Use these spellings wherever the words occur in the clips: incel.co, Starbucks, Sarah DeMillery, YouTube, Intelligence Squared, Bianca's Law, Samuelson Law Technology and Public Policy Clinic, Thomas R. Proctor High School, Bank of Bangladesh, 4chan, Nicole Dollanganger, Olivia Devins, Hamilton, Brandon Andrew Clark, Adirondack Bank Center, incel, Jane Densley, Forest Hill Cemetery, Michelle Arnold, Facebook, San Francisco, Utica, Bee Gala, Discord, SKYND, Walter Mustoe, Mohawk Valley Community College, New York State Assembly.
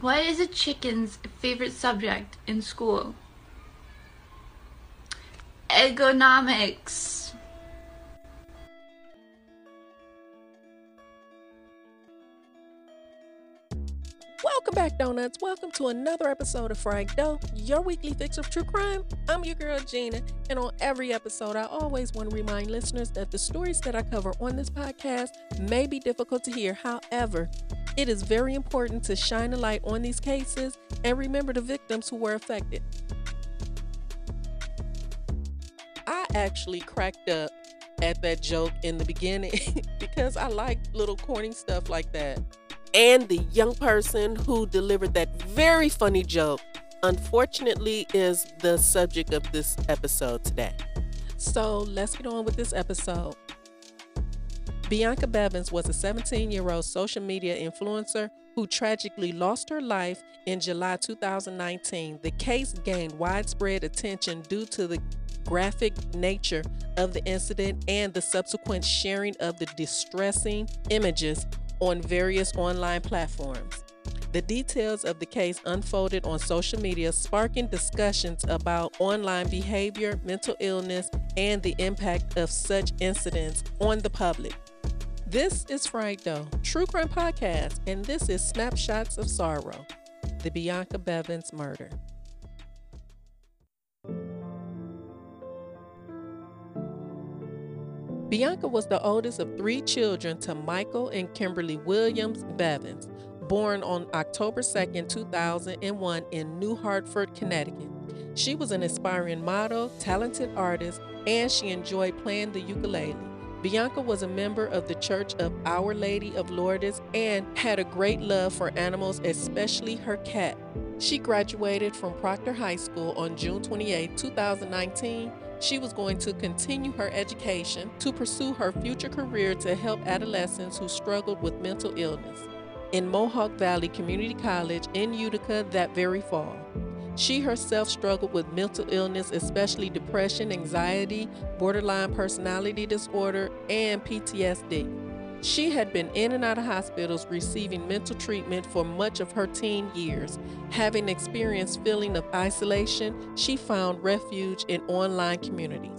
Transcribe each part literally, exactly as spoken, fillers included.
What is a chicken's favorite subject in school? Economics. Welcome back, Donuts. Welcome to another episode of Frank Doe, your weekly fix of true crime. I'm your girl, Gina, and on every episode, I always want to remind listeners that the stories that I cover on this podcast may be difficult to hear. However, it is very important to shine a light on these cases and remember the victims who were affected. I actually cracked up at that joke in the beginning because I like little corny stuff like that. And the young person who delivered that very funny joke, unfortunately, is the subject of this episode today. So let's get on with this episode. Bianca Devins was a seventeen-year-old social media influencer who tragically lost her life in July two thousand nineteen. The case gained widespread attention due to the graphic nature of the incident and the subsequent sharing of the distressing images on various online platforms. The details of the case unfolded on social media, sparking discussions about online behavior, mental illness, and the impact of such incidents on the public. This is Frank Doe, True Crime Podcast, and this is Snapshots of Sorrow, the Bianca Devins murder. Bianca was the oldest of three children to Michael and Kimberly Williams Devins, born on October second, two thousand one in New Hartford, Connecticut. She was an aspiring model, talented artist, and she enjoyed playing the ukulele. Bianca was a member of the Church of Our Lady of Lourdes and had a great love for animals, especially her cat. She graduated from Proctor High School on June twenty-eighth, two thousand nineteen. She was going to continue her education to pursue her future career to help adolescents who struggled with mental illness in Mohawk Valley Community College in Utica that very fall. She herself struggled with mental illness, especially depression, anxiety, borderline personality disorder, and P T S D. She had been in and out of hospitals receiving mental treatment for much of her teen years. Having experienced a feeling of isolation, she found refuge in online communities.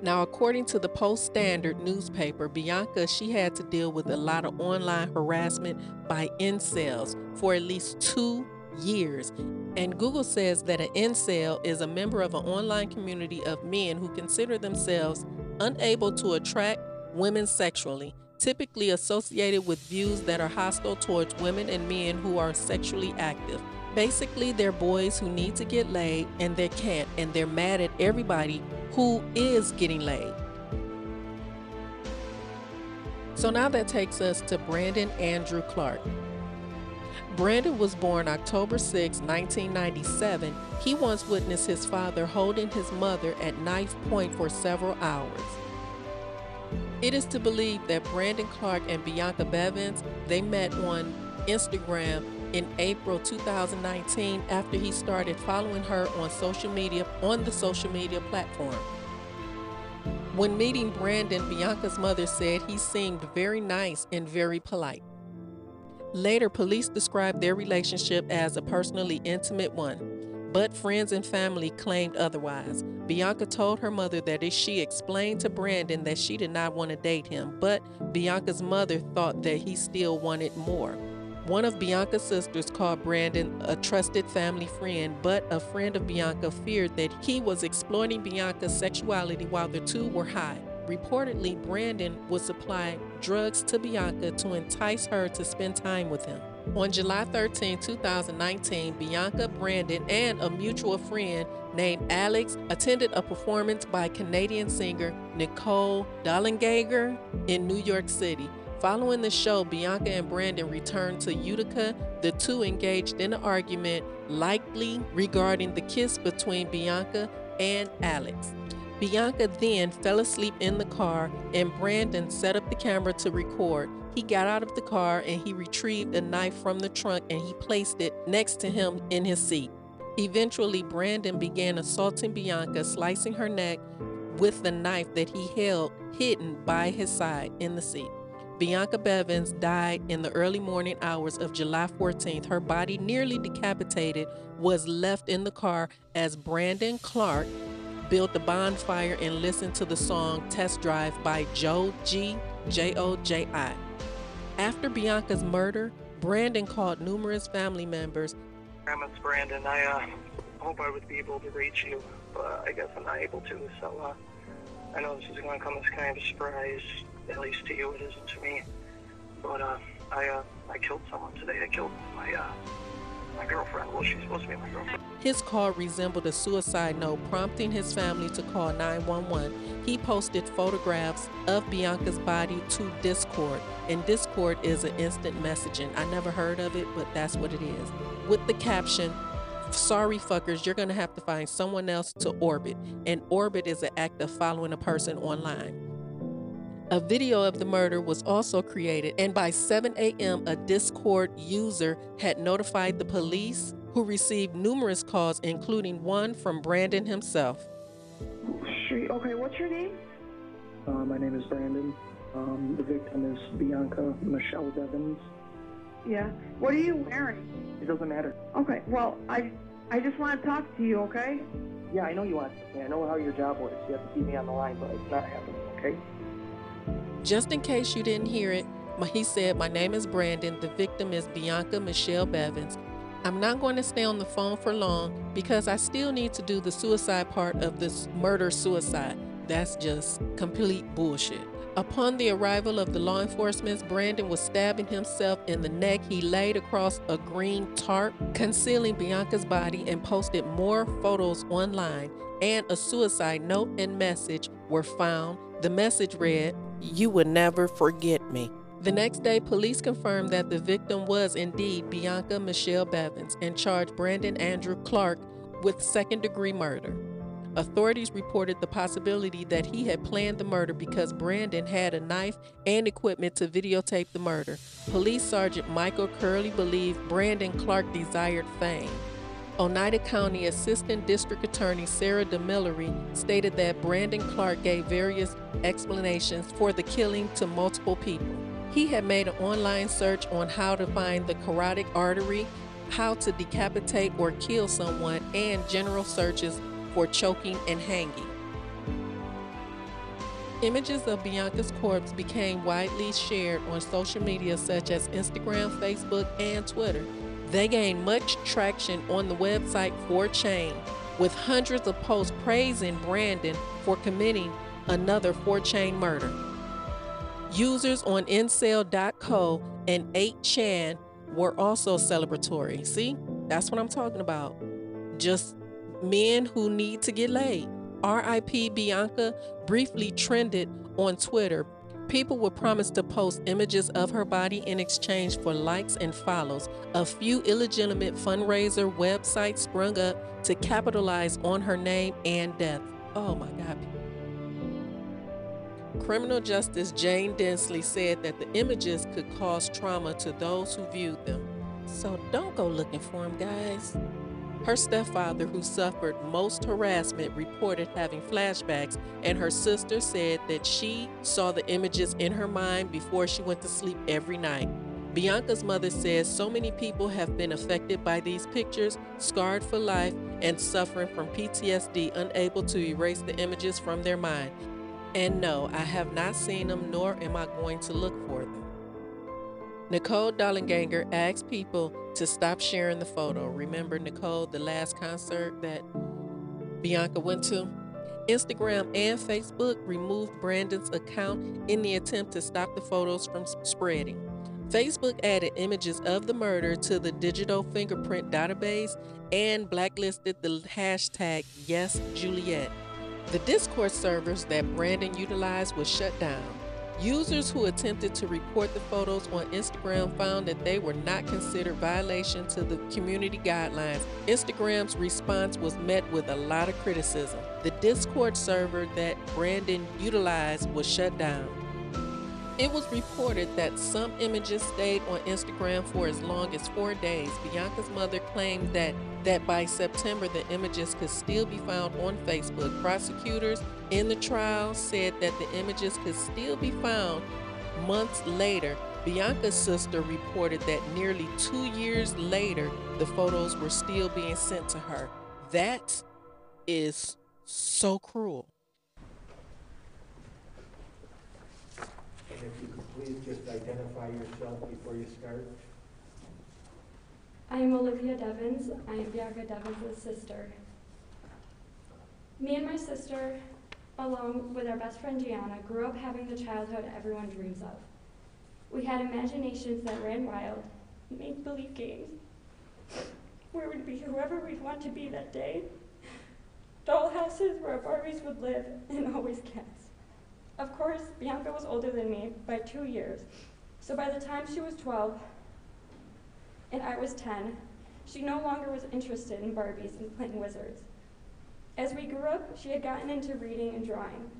Now, according to the Post-Standard newspaper, Bianca, she had to deal with a lot of online harassment by incels for at least two years. And Google says that an incel is a member of an online community of men who consider themselves unable to attract women sexually, typically associated with views that are hostile towards women and men who are sexually active. Basically, they're boys who need to get laid and they can't, and they're mad at everybody who is getting laid. So now that takes us to Brandon Andrew Clark. Brandon was born October sixth, nineteen ninety-seven. He once witnessed his father holding his mother at knife point for several hours. It is to believe that Brandon Clark and Bianca Devins, they met on Instagram in April two thousand nineteen after he started following her on social media, on the social media platform. When meeting Brandon, Bianca's mother said he seemed very nice and very polite. Later, police described their relationship as a personally intimate one, but friends and family claimed otherwise. Bianca told her mother that she explained to Brandon that she did not want to date him, but Bianca's mother thought that he still wanted more. One of Bianca's sisters called Brandon a trusted family friend, but a friend of Bianca feared that he was exploiting Bianca's sexuality while the two were high. Reportedly, Brandon would supply drugs to Bianca to entice her to spend time with him. On July thirteenth, two thousand nineteen, Bianca, Brandon, and a mutual friend named Alex attended a performance by Canadian singer Nicole Dollanganger in New York City. Following the show, Bianca and Brandon returned to Utica. The two engaged in an argument, likely regarding the kiss between Bianca and Alex. Bianca then fell asleep in the car, and Brandon set up the camera to record. He got out of the car and he retrieved a knife from the trunk and he placed it next to him in his seat. Eventually, Brandon began assaulting Bianca, slicing her neck with the knife that he held hidden by his side in the seat. Bianca Devins died in the early morning hours of July fourteenth. Her body, nearly decapitated, was left in the car as Brandon Clark built the bonfire and listened to the song Test Drive by Joe G, J O J I. After Bianca's murder, Brandon called numerous family members. I'm it's Brandon. I uh, hope I would be able to reach you, but I guess I'm not able to, so uh, I know this is going to come as kind of a surprise, at least to you it isn't to me, but uh, I uh, I killed someone today. I killed my uh, my girlfriend. Well, she's supposed to be my girlfriend. His call resembled a suicide note, prompting his family to call nine one one. He posted photographs of Bianca's body to Discord, and Discord is an instant messaging. I never heard of it, but that's what it is. With the caption, "Sorry fuckers, you're gonna have to find someone else to orbit." And orbit is an act of following a person online. A video of the murder was also created, and by seven a m a Discord user had notified the police, who received numerous calls, including one from Brandon himself. Okay, what's your name? Uh, my name is Brandon. Um, the victim is Bianca Michelle Devins. Yeah. What are you wearing? It doesn't matter. Okay, well, I I just want to talk to you, okay? Yeah, I know you want to. I know how your job works. You have to keep me on the line, but it's not happening, okay? Just in case you didn't hear it, he said, "My name is Brandon. The victim is Bianca Michelle Devins. I'm not going to stay on the phone for long because I still need to do the suicide part of this murder-suicide." That's just complete bullshit. Upon the arrival of the law enforcement, Brandon was stabbing himself in the neck. He laid across a green tarp, concealing Bianca's body, and posted more photos online, and a suicide note and message were found. The message read, "You will never forget me." The next day, police confirmed that the victim was indeed Bianca Michelle Devins and charged Brandon Andrew Clark with second-degree murder. Authorities reported the possibility that he had planned the murder because Brandon had a knife and equipment to videotape the murder. Police Sergeant Michael Curley believed Brandon Clark desired fame. Oneida County Assistant District Attorney Sarah DeMillery stated that Brandon Clark gave various explanations for the killing to multiple people. He had made an online search on how to find the carotid artery, how to decapitate or kill someone, and general searches for choking and hanging. Images of Bianca's corpse became widely shared on social media such as Instagram, Facebook, and Twitter. They gained much traction on the website four chan, with hundreds of posts praising Brandon for committing another four chan murder. Users on incel dot co and eight chan were also celebratory. See, that's what I'm talking about. Just men who need to get laid. R I P Bianca briefly trended on Twitter. People were promised to post images of her body in exchange for likes and follows. A few illegitimate fundraiser websites sprung up to capitalize on her name and death. Oh my God. Criminal Justice Jane Densley said that the images could cause trauma to those who viewed them. So don't go looking for them, guys. Her stepfather, who suffered most harassment, reported having flashbacks, and her sister said that she saw the images in her mind before she went to sleep every night. Bianca's mother says so many people have been affected by these pictures, scarred for life, and suffering from P T S D, unable to erase the images from their mind. And no, I have not seen them, nor am I going to look for them. Nicole Dollanganger asked people to stop sharing the photo. Remember Nicole, the last concert that Bianca went to? Instagram and Facebook removed Brandon's account in the attempt to stop the photos from spreading. Facebook added images of the murder to the digital fingerprint database and blacklisted the hashtag YesJuliet. The Discord servers that Brandon utilized was shut down. Users who attempted to report the photos on Instagram found that they were not considered violation to the community guidelines. Instagram's response was met with a lot of criticism. The Discord server that Brandon utilized was shut down. It was reported that some images stayed on Instagram for as long as four days. Bianca's mother claimed that, that by September, the images could still be found on Facebook. Prosecutors in the trial said that the images could still be found Months later, Bianca's sister reported that nearly two years later, the photos were still being sent to her. That is so cruel. And if you could please just identify yourself before you start. I am Olivia Devins. I am Bianca Devins' sister. Me and my sister, along with our best friend Gianna, grew up having the childhood everyone dreams of. We had imaginations that ran wild, make-believe games, where we'd be whoever we'd want to be that day, dollhouses where Barbies would live, and always cats. Of course, Bianca was older than me by two years, so by the time she was twelve and I was ten, she no longer was interested in Barbies and Flint and Wizards. As we grew up, she had gotten into reading and drawing.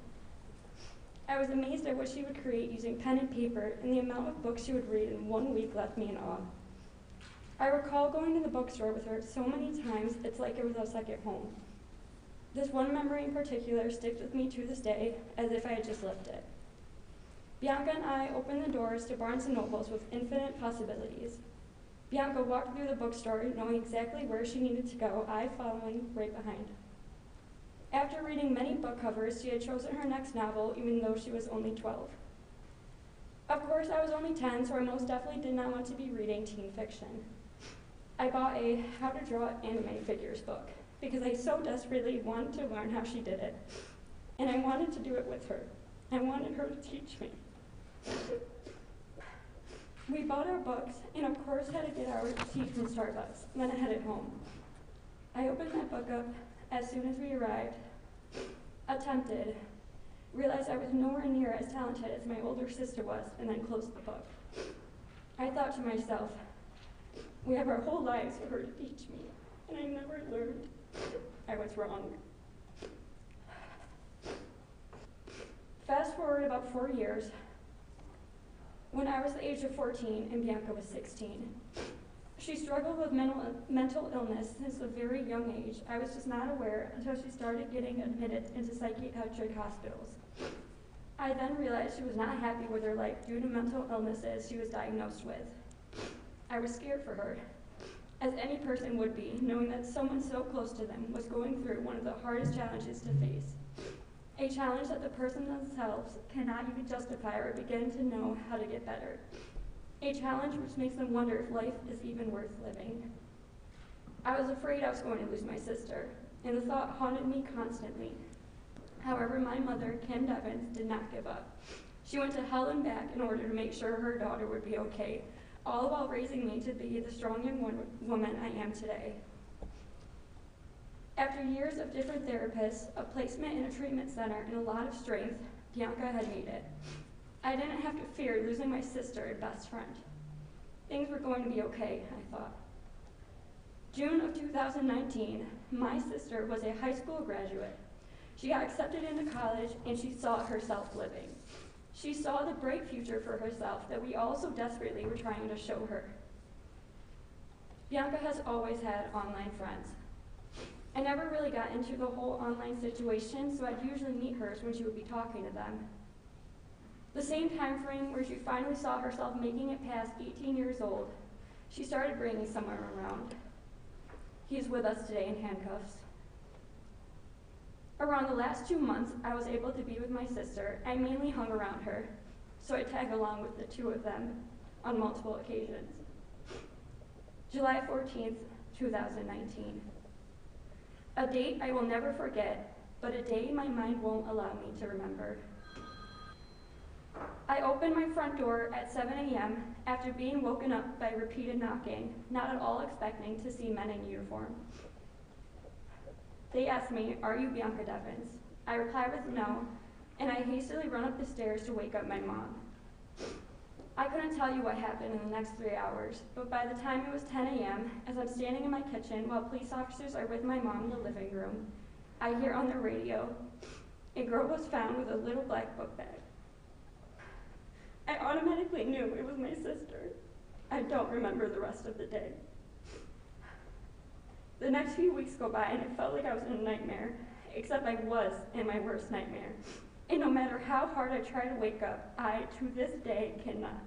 I was amazed at what she would create using pen and paper, and the amount of books she would read in one week left me in awe. I recall going to the bookstore with her so many times, it's like it was our second home. This one memory in particular sticks with me to this day, as if I had just lived it. Bianca and I opened the doors to Barnes and Nobles with infinite possibilities. Bianca walked through the bookstore knowing exactly where she needed to go, I following right behind. After reading many book covers, she had chosen her next novel, even though she was only twelve. Of course, I was only ten, so I most definitely did not want to be reading teen fiction. I bought a How to Draw Anime Figures book, because I so desperately wanted to learn how she did it. And I wanted to do it with her. I wanted her to teach me. We bought our books, and of course had to get ours tea from Starbucks when I headed home. I opened that book up as soon as we arrived, attempted, realized I was nowhere near as talented as my older sister was, and then closed the book. I thought to myself, we have our whole lives for her to teach me, and I never learned. I was wrong. Fast forward about four years, when I was the age of fourteen and Bianca was sixteen. She struggled with mental, mental illness since a very young age. I was just not aware until she started getting admitted into psychiatric hospitals. I then realized she was not happy with her life due to mental illnesses she was diagnosed with. I was scared for her, as any person would be, knowing that someone so close to them was going through one of the hardest challenges to face. A challenge that the person themselves cannot even justify or begin to know how to get better. A challenge which makes them wonder if life is even worth living. I was afraid I was going to lose my sister, and the thought haunted me constantly. However, my mother, Kim Devins, did not give up. She went to hell and back in order to make sure her daughter would be okay, all while raising me to be the strong young woman I am today. After years of different therapists, a placement in a treatment center, and a lot of strength, Bianca had made it. I didn't have to fear losing my sister and best friend. Things were going to be okay, I thought. June of two thousand nineteen, my sister was a high school graduate. She got accepted into college, and she saw herself living. She saw the bright future for herself that we all so desperately were trying to show her. Bianca has always had online friends. I never really got into the whole online situation, so I'd usually meet hers when she would be talking to them. The same time frame where she finally saw herself making it past eighteen years old, she started bringing someone around. He's with us today in handcuffs. Around the last two months, I was able to be with my sister. I mainly hung around her, so I tagged along with the two of them on multiple occasions. July fourteenth, two thousand nineteen. A date I will never forget, but a day my mind won't allow me to remember. I opened my front door at seven a m after being woken up by repeated knocking, not at all expecting to see men in uniform. They asked me, "Are you Bianca Devins?" I replied with no, and I hastily run up the stairs to wake up my mom. I couldn't tell you what happened in the next three hours, but by the time it was ten a m, as I'm standing in my kitchen while police officers are with my mom in the living room, I hear on the radio, "A girl was found with a little black book bag." I automatically knew it was my sister. I don't remember the rest of the day. The next few weeks go by and it felt like I was in a nightmare, except I was in my worst nightmare. And no matter how hard I try to wake up, I, to this day, cannot.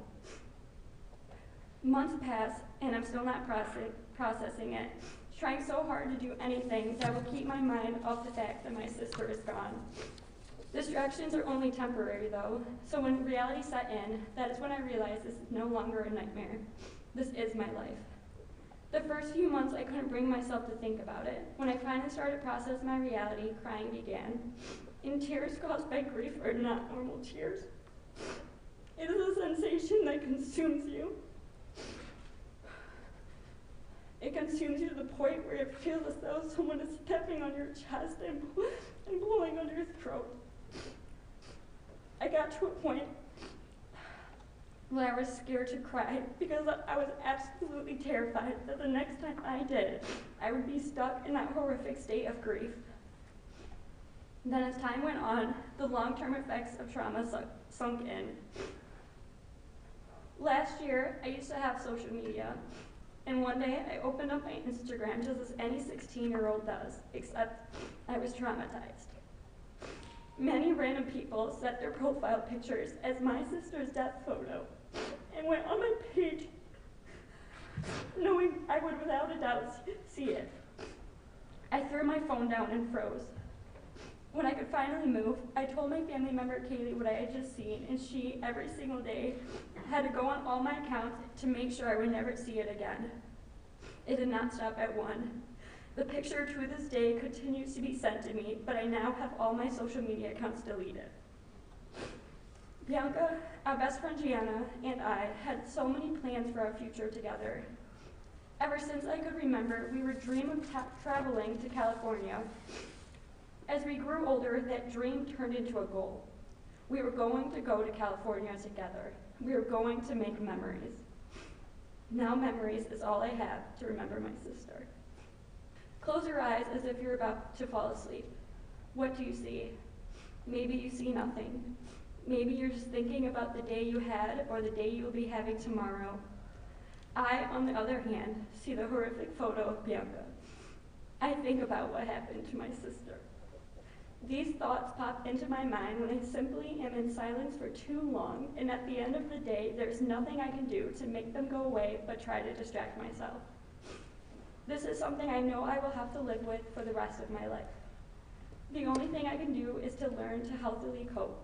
Months pass, and I'm still not process processing it, trying so hard to do anything that will keep my mind off the fact that my sister is gone. Distractions are only temporary, though, so when reality set in, that is when I realized this is no longer a nightmare. This is my life. The first few months, I couldn't bring myself to think about it. When I finally started to process my reality, crying began. In tears caused by grief are not normal tears. It is a sensation that consumes you. It consumes you to the point where it feels as though someone is stepping on your chest and, and blowing on your throat. I got to a point where I was scared to cry because I was absolutely terrified that the next time I did, I would be stuck in that horrific state of grief. Then as time went on, the long-term effects of trauma sunk, sunk in. Last year, I used to have social media, and one day I opened up my Instagram just as any sixteen-year-old does, except I was traumatized. Many random people set their profile pictures as my sister's death photo and went on my page knowing I would without a doubt see it. I threw my phone down and froze. When I could finally move, I told my family member Kaylee what I had just seen, and she, every single day, had to go on all my accounts to make sure I would never see it again. It did not stop at one. The picture to this day continues to be sent to me, but I now have all my social media accounts deleted. Bianca, our best friend Gianna, and I had so many plans for our future together. Ever since I could remember, we were dreaming of ta- traveling to California. As we grew older, that dream turned into a goal. We were going to go to California together. We were going to make memories. Now memories is all I have to remember my sister. Close your eyes as if you're about to fall asleep. What do you see? Maybe you see nothing. Maybe you're just thinking about the day you had or the day you will be having tomorrow. I, on the other hand, see the horrific photo of Bianca. I think about what happened to my sister. These thoughts pop into my mind when I simply am in silence for too long, and at the end of the day, there's nothing I can do to make them go away but try to distract myself. This is something I know I will have to live with for the rest of my life. The only thing I can do is to learn to healthily cope.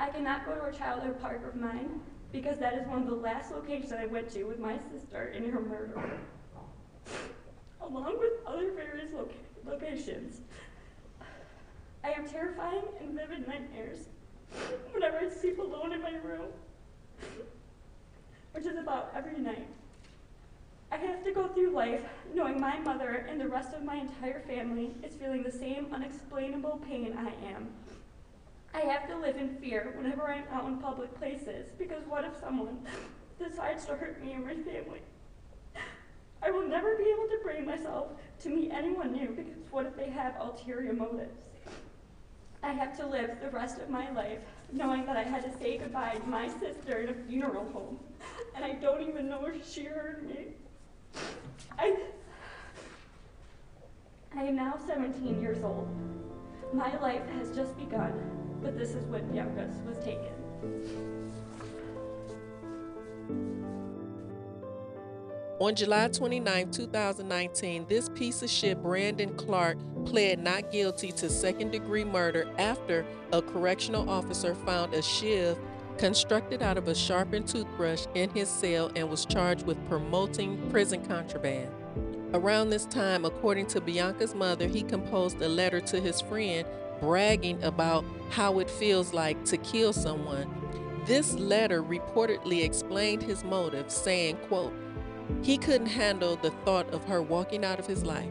I cannot go to a childhood park of mine because that is one of the last locations I went to with my sister and her murderer, along with other various loca locations. I have terrifying and vivid nightmares whenever I sleep alone in my room, which is about every night. I have to go through life knowing my mother and the rest of my entire family is feeling the same unexplainable pain I am. I have to live in fear whenever I'm out in public places because what if someone decides to hurt me and my family? I will never be able to bring myself to meet anyone new because what if they have ulterior motives? I have to live the rest of my life knowing that I had to say goodbye to my sister in a funeral home, and I don't even know if she heard me. I, I am now seventeen years old. My life has just begun, but this is when Bianca's was taken. On July twenty-ninth, two thousand nineteen, this piece of shit Brandon Clark pled not guilty to second-degree murder after a correctional officer found a shiv constructed out of a sharpened toothbrush in his cell and was charged with promoting prison contraband. Around this time, according to Bianca's mother, he composed a letter to his friend bragging about how it feels like to kill someone. This letter reportedly explained his motive, saying, quote, "He couldn't handle the thought of her walking out of his life."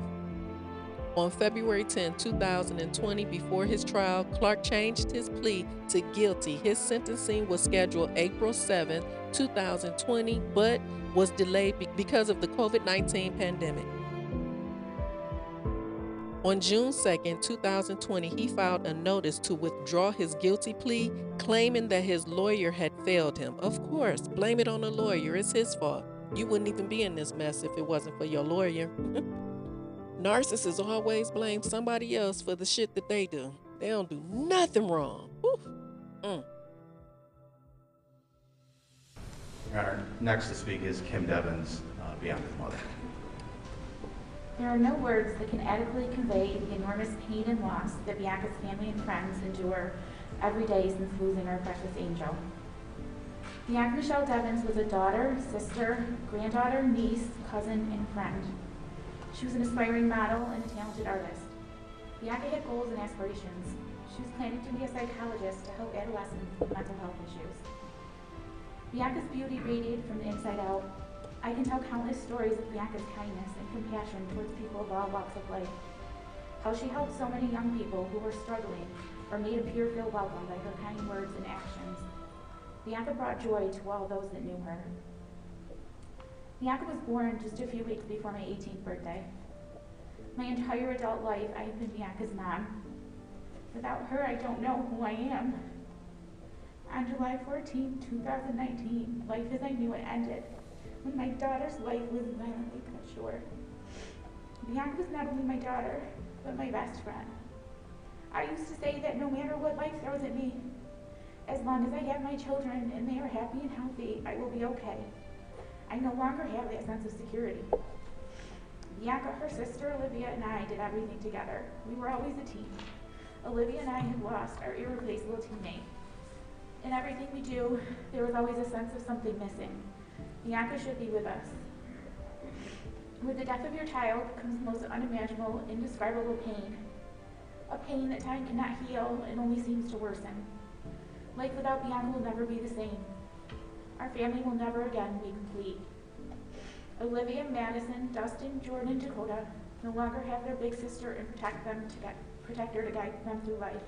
On February tenth, two thousand twenty, before his trial, Clark changed his plea to guilty. His sentencing was scheduled April seventh, two thousand twenty, but was delayed because of the COVID nineteen pandemic. On June second, two thousand twenty, he filed a notice to withdraw his guilty plea, claiming that his lawyer had failed him. Of course, blame it on the lawyer, it's his fault. You wouldn't even be in this mess if it wasn't for your lawyer. Narcissists always blame somebody else for the shit that they do. They don't do nothing wrong. Mm. Your Honor, next to speak is Kim Devins, uh, Bianca's mother. There are no words that can adequately convey the enormous pain and loss that Bianca's family and friends endure every day since losing our precious angel. Bianca Michelle Devins was a daughter, sister, granddaughter, niece, cousin, and friend. She was an aspiring model and a talented artist. Bianca had goals and aspirations. She was planning to be a psychologist to help adolescents with mental health issues. Bianca's beauty radiated from the inside out. I can tell countless stories of Bianca's kindness and compassion towards people of all walks of life. How she helped so many young people who were struggling or made appear feel welcome by her kind words and actions. Bianca brought joy to all those that knew her. Bianca was born just a few weeks before my eighteenth birthday. My entire adult life, I have been Bianca's mom. Without her, I don't know who I am. On July fourteenth, two thousand nineteen, life as I knew it ended when my daughter's life was violently cut short. Bianca was not only my daughter, but my best friend. I used to say that no matter what life throws at me, as long as I have my children and they are happy and healthy, I will be okay. I no longer have that sense of security. Bianca, her sister Olivia, and I did everything together. We were always a team. Olivia and I had lost our irreplaceable teammate. In everything we do, there was always a sense of something missing. Bianca should be with us. With the death of your child comes the most unimaginable, indescribable pain. A pain that time cannot heal and only seems to worsen. Life without Bianca will never be the same. Our family will never again be complete. Olivia, Madison, Dustin, Jordan, and Dakota no longer have their big sister and protect them to get, protect her to guide them through life.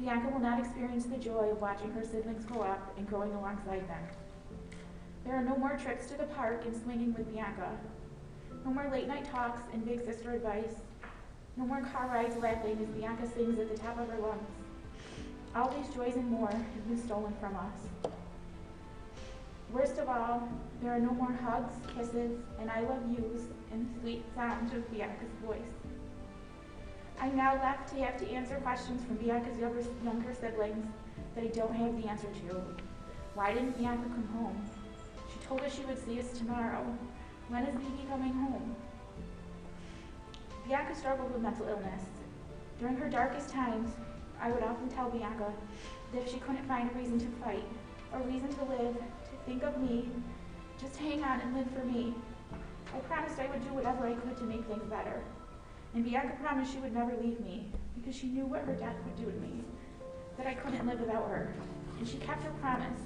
Bianca will not experience the joy of watching her siblings grow up and growing alongside them. There are no more trips to the park and swinging with Bianca. No more late night talks and big sister advice. No more car rides laughing as Bianca sings at the top of her lungs. All these joys and more have been stolen from us. Worst of all, there are no more hugs, kisses, and I love yous, and the sweet sound of Bianca's voice. I'm now left to have to answer questions from Bianca's younger, younger siblings that I don't have the answer to. Why didn't Bianca come home? She told us she would see us tomorrow. When is Bibi coming home? Bianca struggled with mental illness. During her darkest times, I would often tell Bianca that if she couldn't find a reason to fight, a reason to live, think of me, just hang on and live for me. I promised I would do whatever I could to make things better. And Bianca promised she would never leave me because she knew what her death would do to me, that I couldn't live without her. And she kept her promise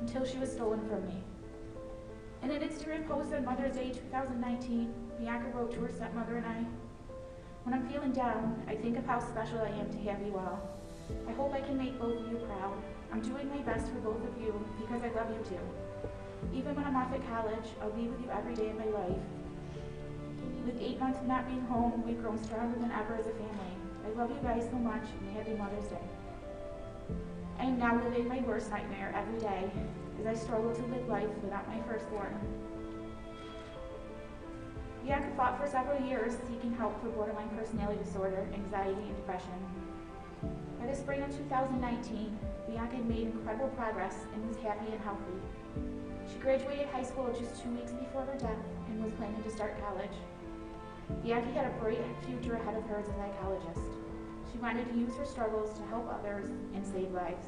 until she was stolen from me. In an Instagram post on Mother's Day two thousand nineteen, Bianca wrote to her stepmother and I, "When I'm feeling down, I think of how special I am to have you all. I hope I can make both of you proud. I'm doing my best for both of you because I love you too. Even when I'm off at college, I'll be with you every day of my life. With eight months of not being home, we've grown stronger than ever as a family. I love you guys so much and happy Mother's Day." I am now living my worst nightmare every day as I struggle to live life without my firstborn. Bianca fought for several years seeking help for borderline personality disorder, anxiety, and depression. By the spring of two thousand nineteen, Bianca had made incredible progress and was happy and healthy. She graduated high school just two weeks before her death and was planning to start college. Bianca had a bright future ahead of her as a psychologist. She wanted to use her struggles to help others and save lives.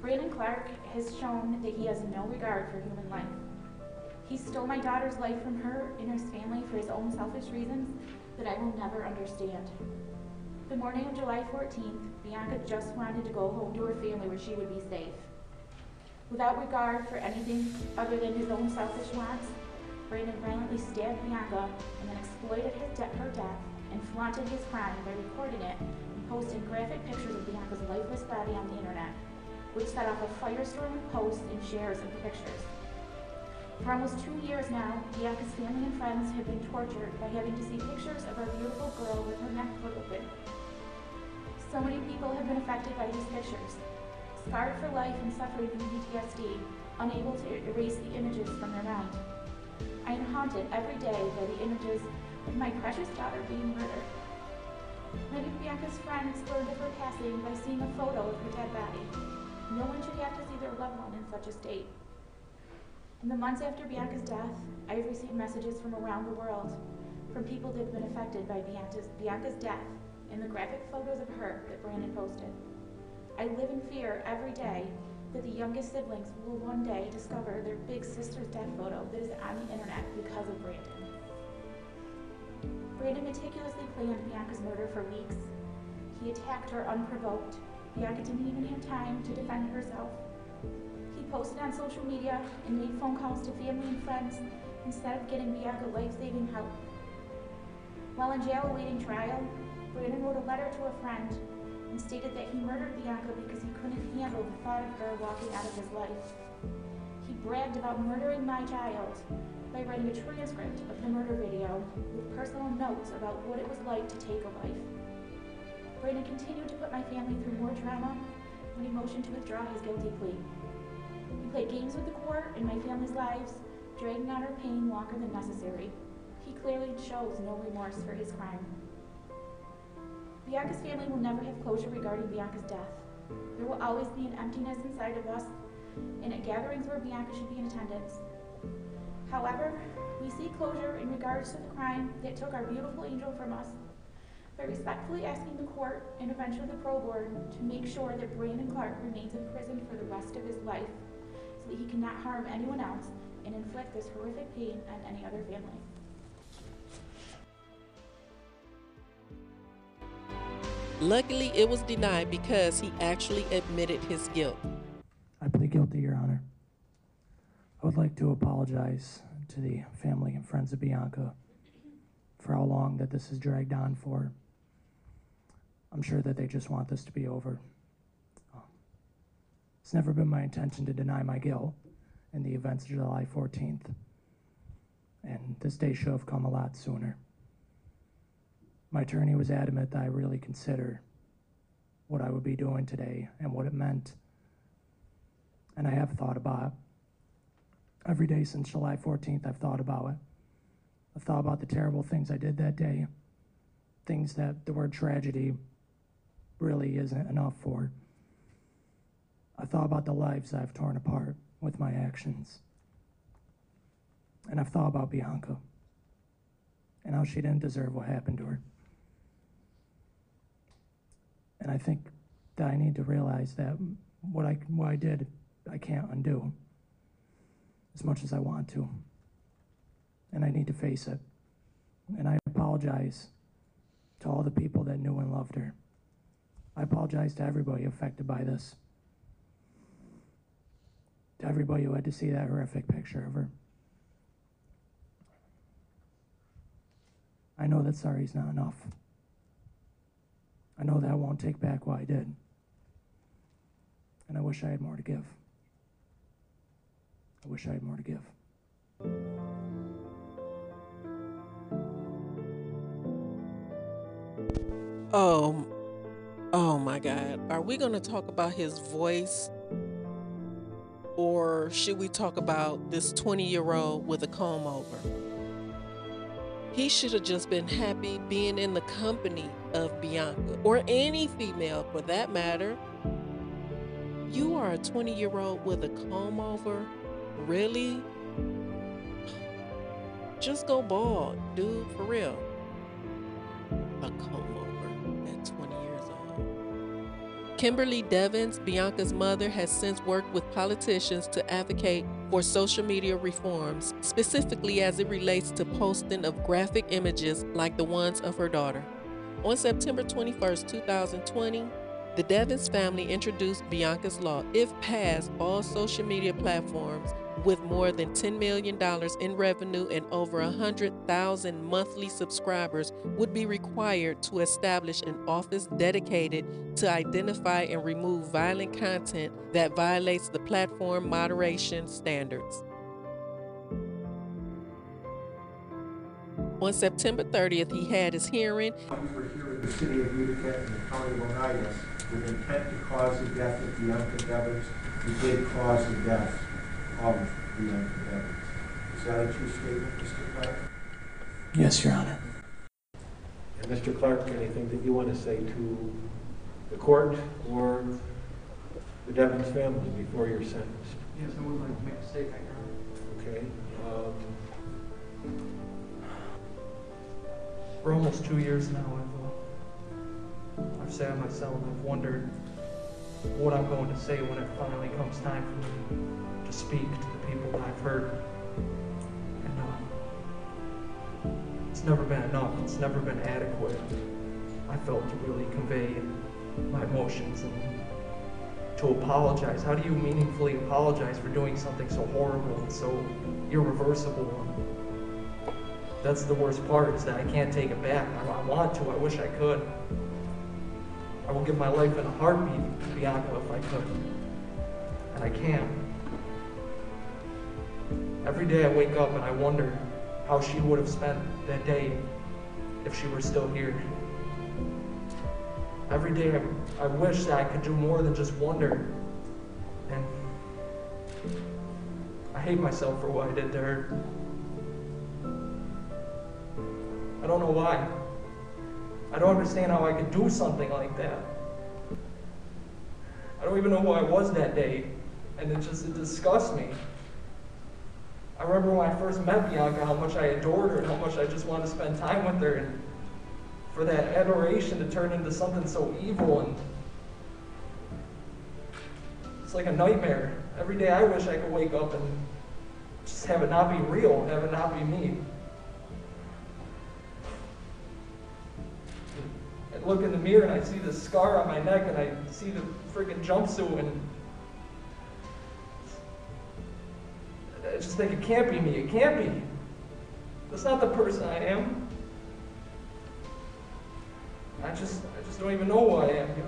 Brandon Clark has shown that he has no regard for human life. He stole my daughter's life from her and her family for his own selfish reasons that I will never understand. The morning of July fourteenth, Bianca just wanted to go home to her family where she would be safe. Without regard for anything other than his own selfish wants, Brandon violently stabbed Bianca and then exploited his de her death and flaunted his crime by recording it and posting graphic pictures of Bianca's lifeless body on the internet, which set off a firestorm of posts and shares of the pictures. For almost two years now, Bianca's family and friends have been tortured by having to see pictures of our beautiful girl with her neck cut open. So many people have been affected by these pictures, scarred for life and suffering from P T S D, unable to erase the images from their mind. I am haunted every day by the images of my precious daughter being murdered. Many of Bianca's friends learned of her passing by seeing a photo of her dead body. No one should have to see their loved one in such a state. In the months after Bianca's death, I have received messages from around the world, from people that have been affected by Bianca's, Bianca's death and the graphic photos of her that Brandon posted. I live in fear every day that the youngest siblings will one day discover their big sister's death photo that is on the internet because of Brandon. Brandon meticulously planned Bianca's murder for weeks. He attacked her unprovoked. Bianca didn't even have time to defend herself. He posted on social media and made phone calls to family and friends instead of getting Bianca life-saving help. While in jail awaiting trial, Brandon wrote a letter to a friend and stated that he murdered Bianca because he couldn't handle the thought of her walking out of his life. He bragged about murdering my child by writing a transcript of the murder video with personal notes about what it was like to take a life. Brandon continued to put my family through more trauma when he motioned to withdraw his guilty plea. He played games with the court and my family's lives, dragging out our pain longer than necessary. He clearly shows no remorse for his crime. Bianca's family will never have closure regarding Bianca's death. There will always be an emptiness inside of us and at gatherings where Bianca should be in attendance. However, we seek closure in regards to the crime that took our beautiful angel from us by respectfully asking the court and eventually the parole board to make sure that Brandon Clark remains in prison for the rest of his life so that he cannot harm anyone else and inflict this horrific pain on any other family. Luckily, it was denied because he actually admitted his guilt. I plead guilty, Your Honor. I would like to apologize to the family and friends of Bianca for how long that this has dragged on for. I'm sure that they just want this to be over. It's never been my intention to deny my guilt in the events of July fourteenth, and this day should have come a lot sooner. My attorney was adamant that I really consider what I would be doing today and what it meant. And I have thought about it. Every day since July fourteenth, I've thought about it. I've thought about the terrible things I did that day, things that the word tragedy really isn't enough for. I thought about the lives I've torn apart with my actions. And I've thought about Bianca and how she didn't deserve what happened to her. And I think that I need to realize that what I, what I did, I can't undo as much as I want to. And I need to face it. And I apologize to all the people that knew and loved her. I apologize to everybody affected by this. To everybody who had to see that horrific picture of her. I know that sorry is not enough. I know that I won't take back what I did. And I wish I had more to give. I wish I had more to give. Oh, oh my God. Are we gonna talk about his voice? Or should we talk about this twenty-year-old with a comb over? He should have just been happy being in the company of Bianca, or any female for that matter. You are a twenty-year-old with a comb over? Really? Just go bald, dude, for real. A comb over at twenty years old. Kimberly Devins, Bianca's mother, has since worked with politicians to advocate for social media reforms, specifically as it relates to posting of graphic images like the ones of her daughter. On September twenty-first, two thousand twenty, the Devins family introduced Bianca's Law, if passed, all social media platforms with more than ten million dollars in revenue and over one hundred thousand monthly subscribers would be required to establish an office dedicated to identify and remove violent content that violates the platform moderation standards. On September thirtieth, he had his hearing. We were here in the city of Utica and the county of Oneida with intent to cause the death of Bianca Devins. We did cause the death of Bianca Devins. Is that a true statement, Mister Clark? Yes, Your Honor. And Mister Clark, anything that you want to say to the court or the Devins family before you're sentenced? Yes, I would like to make a statement. Okay. Um, For almost two years now, I've, uh, I've sat on my cell and I've wondered what I'm going to say when it finally comes time for me to speak to the people that I've hurt. And uh, it's never been enough, it's never been adequate, I felt, to really convey my emotions and to apologize. How do you meaningfully apologize for doing something so horrible and so irreversible? That's the worst part, is that I can't take it back. I, I want to, I wish I could. I will give my life in a heartbeat, Bianca, if I could. And I can't. Every day I wake up and I wonder how she would have spent that day if she were still here. Every day I, I wish that I could do more than just wonder. And I hate myself for what I did to her. I don't know why. I don't understand how I could do something like that. I don't even know who I was that day, and it just it disgusts me. I remember when I first met Bianca, how much I adored her and how much I just wanted to spend time with her, and for that adoration to turn into something so evil, and it's like a nightmare. Every day I wish I could wake up and just have it not be real, have it not be me. Look in the mirror and I see the scar on my neck and I see the freaking jumpsuit, and I just think it can't be me. It can't be. That's not the person I am. I just, I just don't even know who I am, you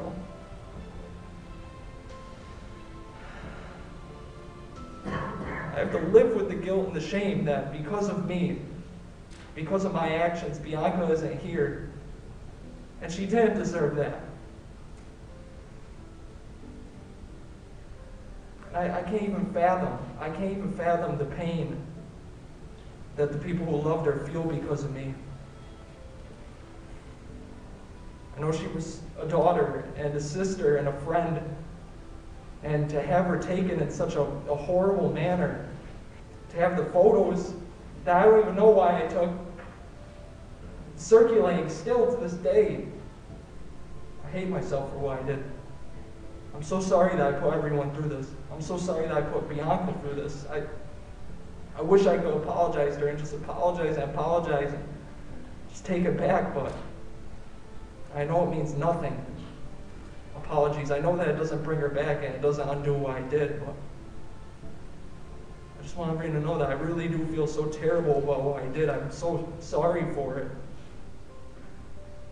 know. I have to live with the guilt and the shame that because of me, because of my actions, Bianca isn't here. And she didn't deserve that. And I, I can't even fathom, I can't even fathom the pain that the people who loved her feel because of me. I know she was a daughter and a sister and a friend, and to have her taken in such a, a horrible manner, to have the photos that I don't even know why I took, circulating still to this day. I hate myself for what I did. I'm so sorry that I put everyone through this. I'm so sorry that I put Bianca through this. I I wish I could apologize to her and just apologize and apologize and just take it back, but I know it means nothing. Apologies. I know that it doesn't bring her back and it doesn't undo what I did, but I just want everyone to know that I really do feel so terrible about what I did. I'm so sorry for it.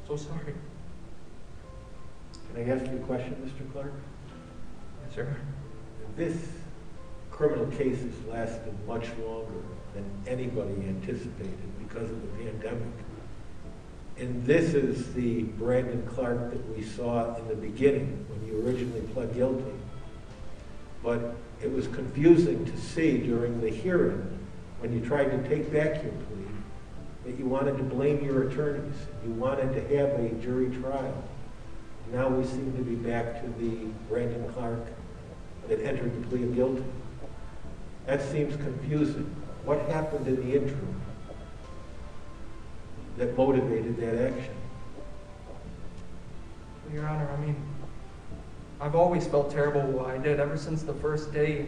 So sorry. Can I ask you a question, Mister Clark? Yes, sir. This criminal case has lasted much longer than anybody anticipated because of the pandemic. And this is the Brandon Clark that we saw in the beginning when you originally pled guilty. But it was confusing to see during the hearing when you tried to take back your plea that you wanted to blame your attorneys. You wanted to have a jury trial. Now we seem to be back to the Brandon Clark that entered the plea of guilty. That seems confusing. What happened in the interim that motivated that action? Well, Your Honor, I mean, I've always felt terrible what I did ever since the first day.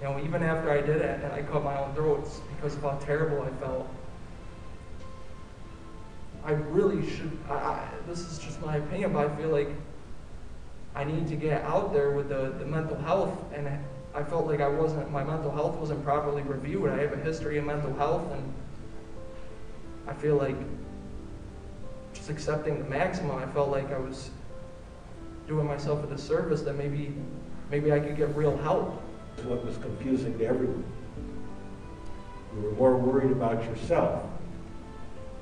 You know, even after I did it and I cut my own throats because of how terrible I felt. I really should, I, I, this is just my opinion, but I feel like I need to get out there with the, the mental health, and I felt like I wasn't, my mental health wasn't properly reviewed. I have a history of mental health, and I feel like just accepting the maximum, I felt like I was doing myself a disservice, that maybe maybe I could get real help. What was confusing to everyone. You were more worried about yourself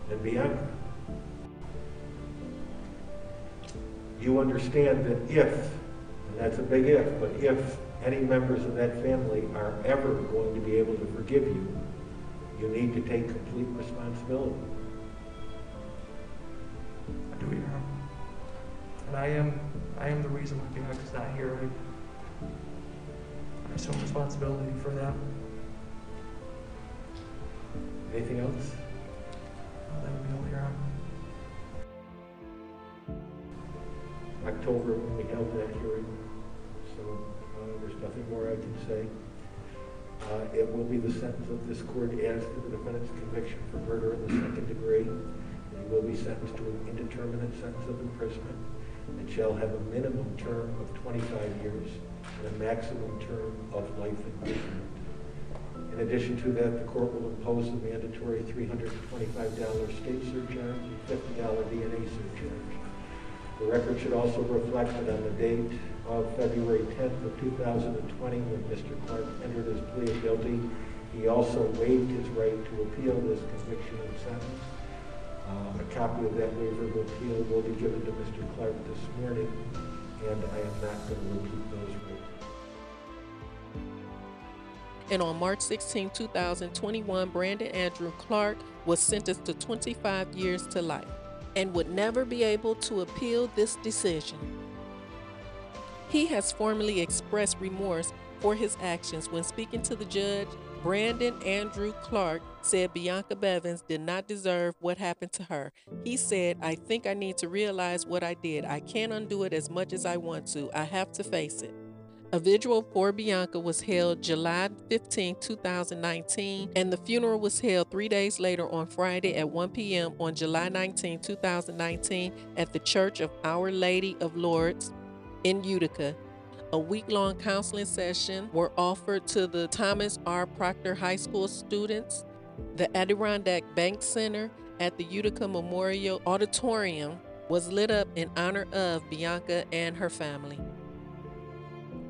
than Bianca. You understand that if, and that's a big if, but if any members of that family are ever going to be able to forgive you, you need to take complete responsibility. I do your homework. And I am, I am the reason why Bianca's not here. I, I assume responsibility for that. Anything else? Oh, that would be all here. October when we held that hearing, so uh, there's nothing more I can say. Uh, it will be the sentence of this court as to the defendant's conviction for murder in the second degree. He will be sentenced to an indeterminate sentence of imprisonment and shall have a minimum term of twenty-five years and a maximum term of life imprisonment. In addition to that, the court will impose the mandatory three hundred twenty-five dollars state surcharge and fifty dollars D N A surcharge. The record should also reflect that on the date of February tenth of two thousand twenty, when Mister Clark entered his plea of guilty, he also waived his right to appeal this conviction and sentence. Uh, a copy of that waiver of appeal will be given to Mister Clark this morning, and I am not going to repeat those rights. And on March sixteenth, two thousand twenty-one, Brandon Andrew Clark was sentenced to twenty-five years to life and would never be able to appeal this decision. He has formally expressed remorse for his actions. When speaking to the judge, Brandon Andrew Clark said Bianca Devins did not deserve what happened to her. He said, "I think I need to realize what I did. I can't undo it as much as I want to. I have to face it." A vigil for Bianca was held July fifteenth, two thousand nineteen, and the funeral was held three days later on Friday at one p m on July nineteenth, two thousand nineteen at the Church of Our Lady of Lourdes in Utica. A week-long counseling session were offered to the Thomas R. Proctor High School students, the Adirondack Bank Center at the Utica Memorial Auditorium was lit up in honor of Bianca and her family.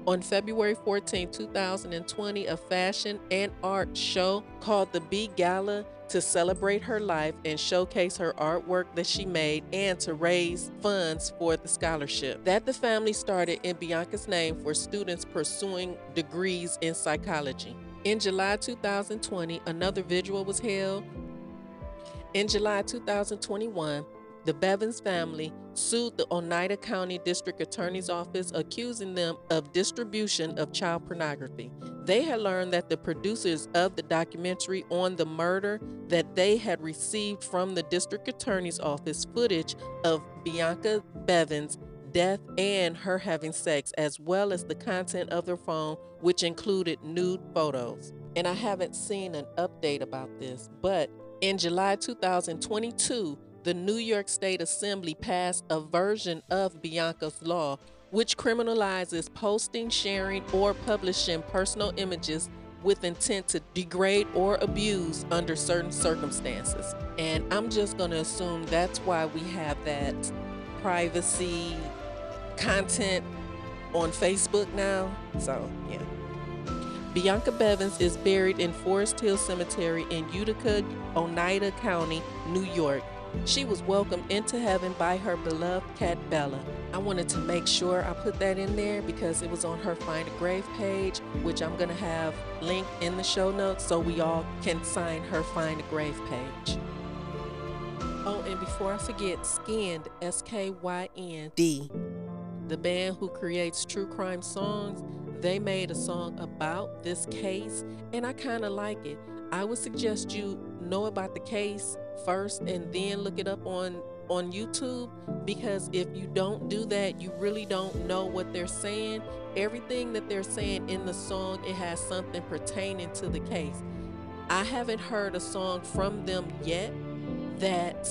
On February fourteenth, two thousand twenty, a fashion and art show called the Bee Gala to celebrate her life and showcase her artwork that she made and to raise funds for the scholarship that the family started in Bianca's name for students pursuing degrees in psychology. In July two thousand twenty, another vigil was held. In July two thousand twenty-one, the Bevins family sued the Oneida County District Attorney's Office, accusing them of distribution of child pornography. They had learned that the producers of the documentary on the murder that they had received from the District Attorney's Office footage of Bianca Devins' death and her having sex, as well as the content of their phone, which included nude photos. And I haven't seen an update about this, but in July two thousand twenty-two, the New York State Assembly passed a version of Bianca's Law, which criminalizes posting, sharing, or publishing personal images with intent to degrade or abuse under certain circumstances. And I'm just gonna assume that's why we have that privacy content on Facebook now. So, yeah. Bianca Devins is buried in Forest Hill Cemetery in Utica, Oneida County, New York. She was welcomed into heaven by her beloved cat, Bella. I wanted to make sure I put that in there because it was on her Find a Grave page, which I'm gonna have linked in the show notes so we all can sign her Find a Grave page. Oh, and before I forget, SKYND, S K Y N D, the band who creates true crime songs, they made a song about this case, and I kinda like it. I would suggest you know about the case first and then look it up on on YouTube, because if you don't do that, you really don't know what they're saying. Everything that they're saying in the song, it has something pertaining to the case. I haven't heard a song from them yet that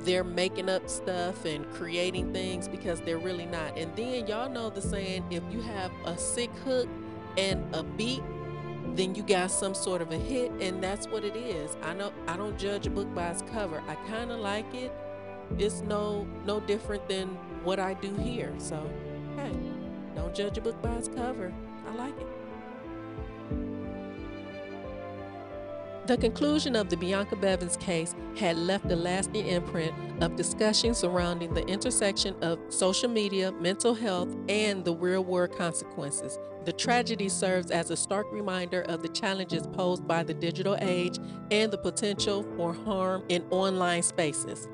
they're making up stuff and creating things, because they're really not. And then y'all know the saying, if you have a sick hook and a beat, then you got some sort of a hit, and that's what it is. I know I don't judge a book by its cover. I kind of like it. It's no no different than what I do here. So, hey, don't judge a book by its cover. I like it. The conclusion of the Bianca Devins case had left a lasting imprint of discussion surrounding the intersection of social media, mental health, and the real-world consequences. The tragedy serves as a stark reminder of the challenges posed by the digital age and the potential for harm in online spaces.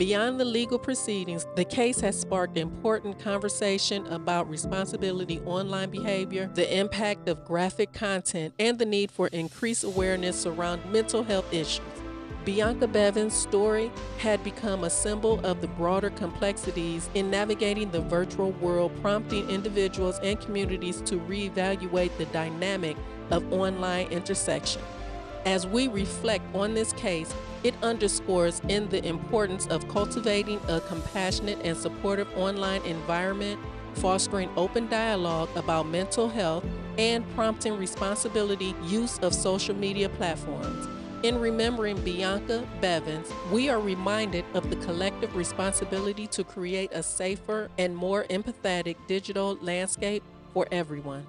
Beyond the legal proceedings, the case has sparked important conversation about responsibility online behavior, the impact of graphic content, and the need for increased awareness surrounding mental health issues. Bianca Devins' story had become a symbol of the broader complexities in navigating the virtual world, prompting individuals and communities to reevaluate the dynamic of online intersection. As we reflect on this case, it underscores in the importance of cultivating a compassionate and supportive online environment, fostering open dialogue about mental health, and prompting responsibility use of social media platforms. In remembering Bianca Devins, we are reminded of the collective responsibility to create a safer and more empathetic digital landscape for everyone.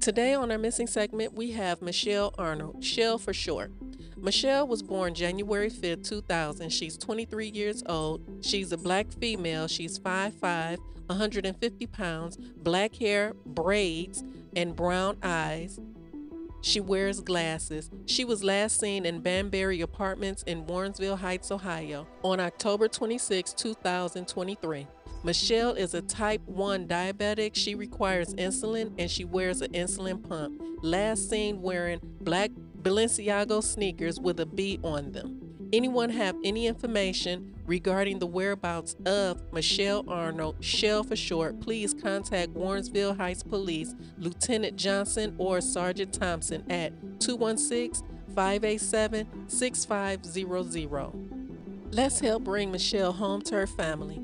Today on our missing segment, we have Michelle Arnold, Shell for short. Michelle was born January fifth, two thousand. She's twenty-three years old. She's a black female. She's five five, one hundred fifty pounds, black hair, braids, and brown eyes. She wears glasses. She was last seen in Banbury Apartments in Warrensville Heights, Ohio, on October twenty-sixth, two thousand twenty-three. Michelle is a type one diabetic. She requires insulin, and she wears an insulin pump. Last seen wearing black Balenciaga sneakers with a B on them. Anyone have any information regarding the whereabouts of Michelle Arnold, Shell for short, please contact Warrensville Heights Police, Lieutenant Johnson or Sergeant Thompson at two one six, five eight seven, six five zero zero. Let's help bring Michelle home to her family.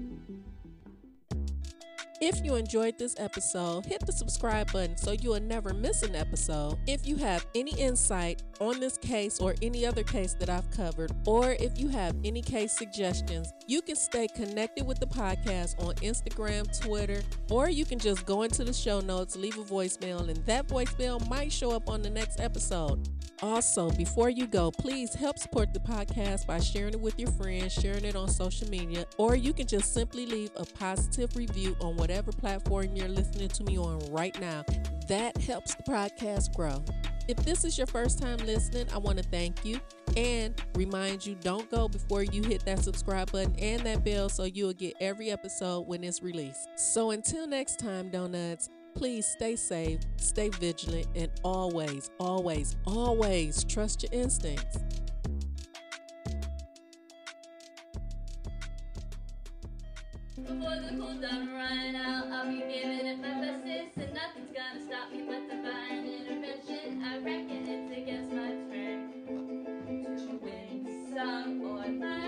If you enjoyed this episode, hit the subscribe button so you will never miss an episode. If you have any insight on this case or any other case that I've covered, or if you have any case suggestions, you can stay connected with the podcast on Instagram, Twitter, or you can just go into the show notes, leave a voicemail, and that voicemail might show up on the next episode. Also, before you go, please help support the podcast by sharing it with your friends, sharing it on social media, or you can just simply leave a positive review on whatever Whatever platform you're listening to me on right now. That helps the podcast grow. If this is your first time listening, I want to thank you and remind you, don't go before you hit that subscribe button and that bell so you'll get every episode when it's released. So until next time, donuts, please stay safe, stay vigilant, and always, always, always trust your instincts. Before the cool done run out, I'll be giving it my bestest, and nothing's gonna stop me but divine intervention. I reckon it's against my turn to win some or not.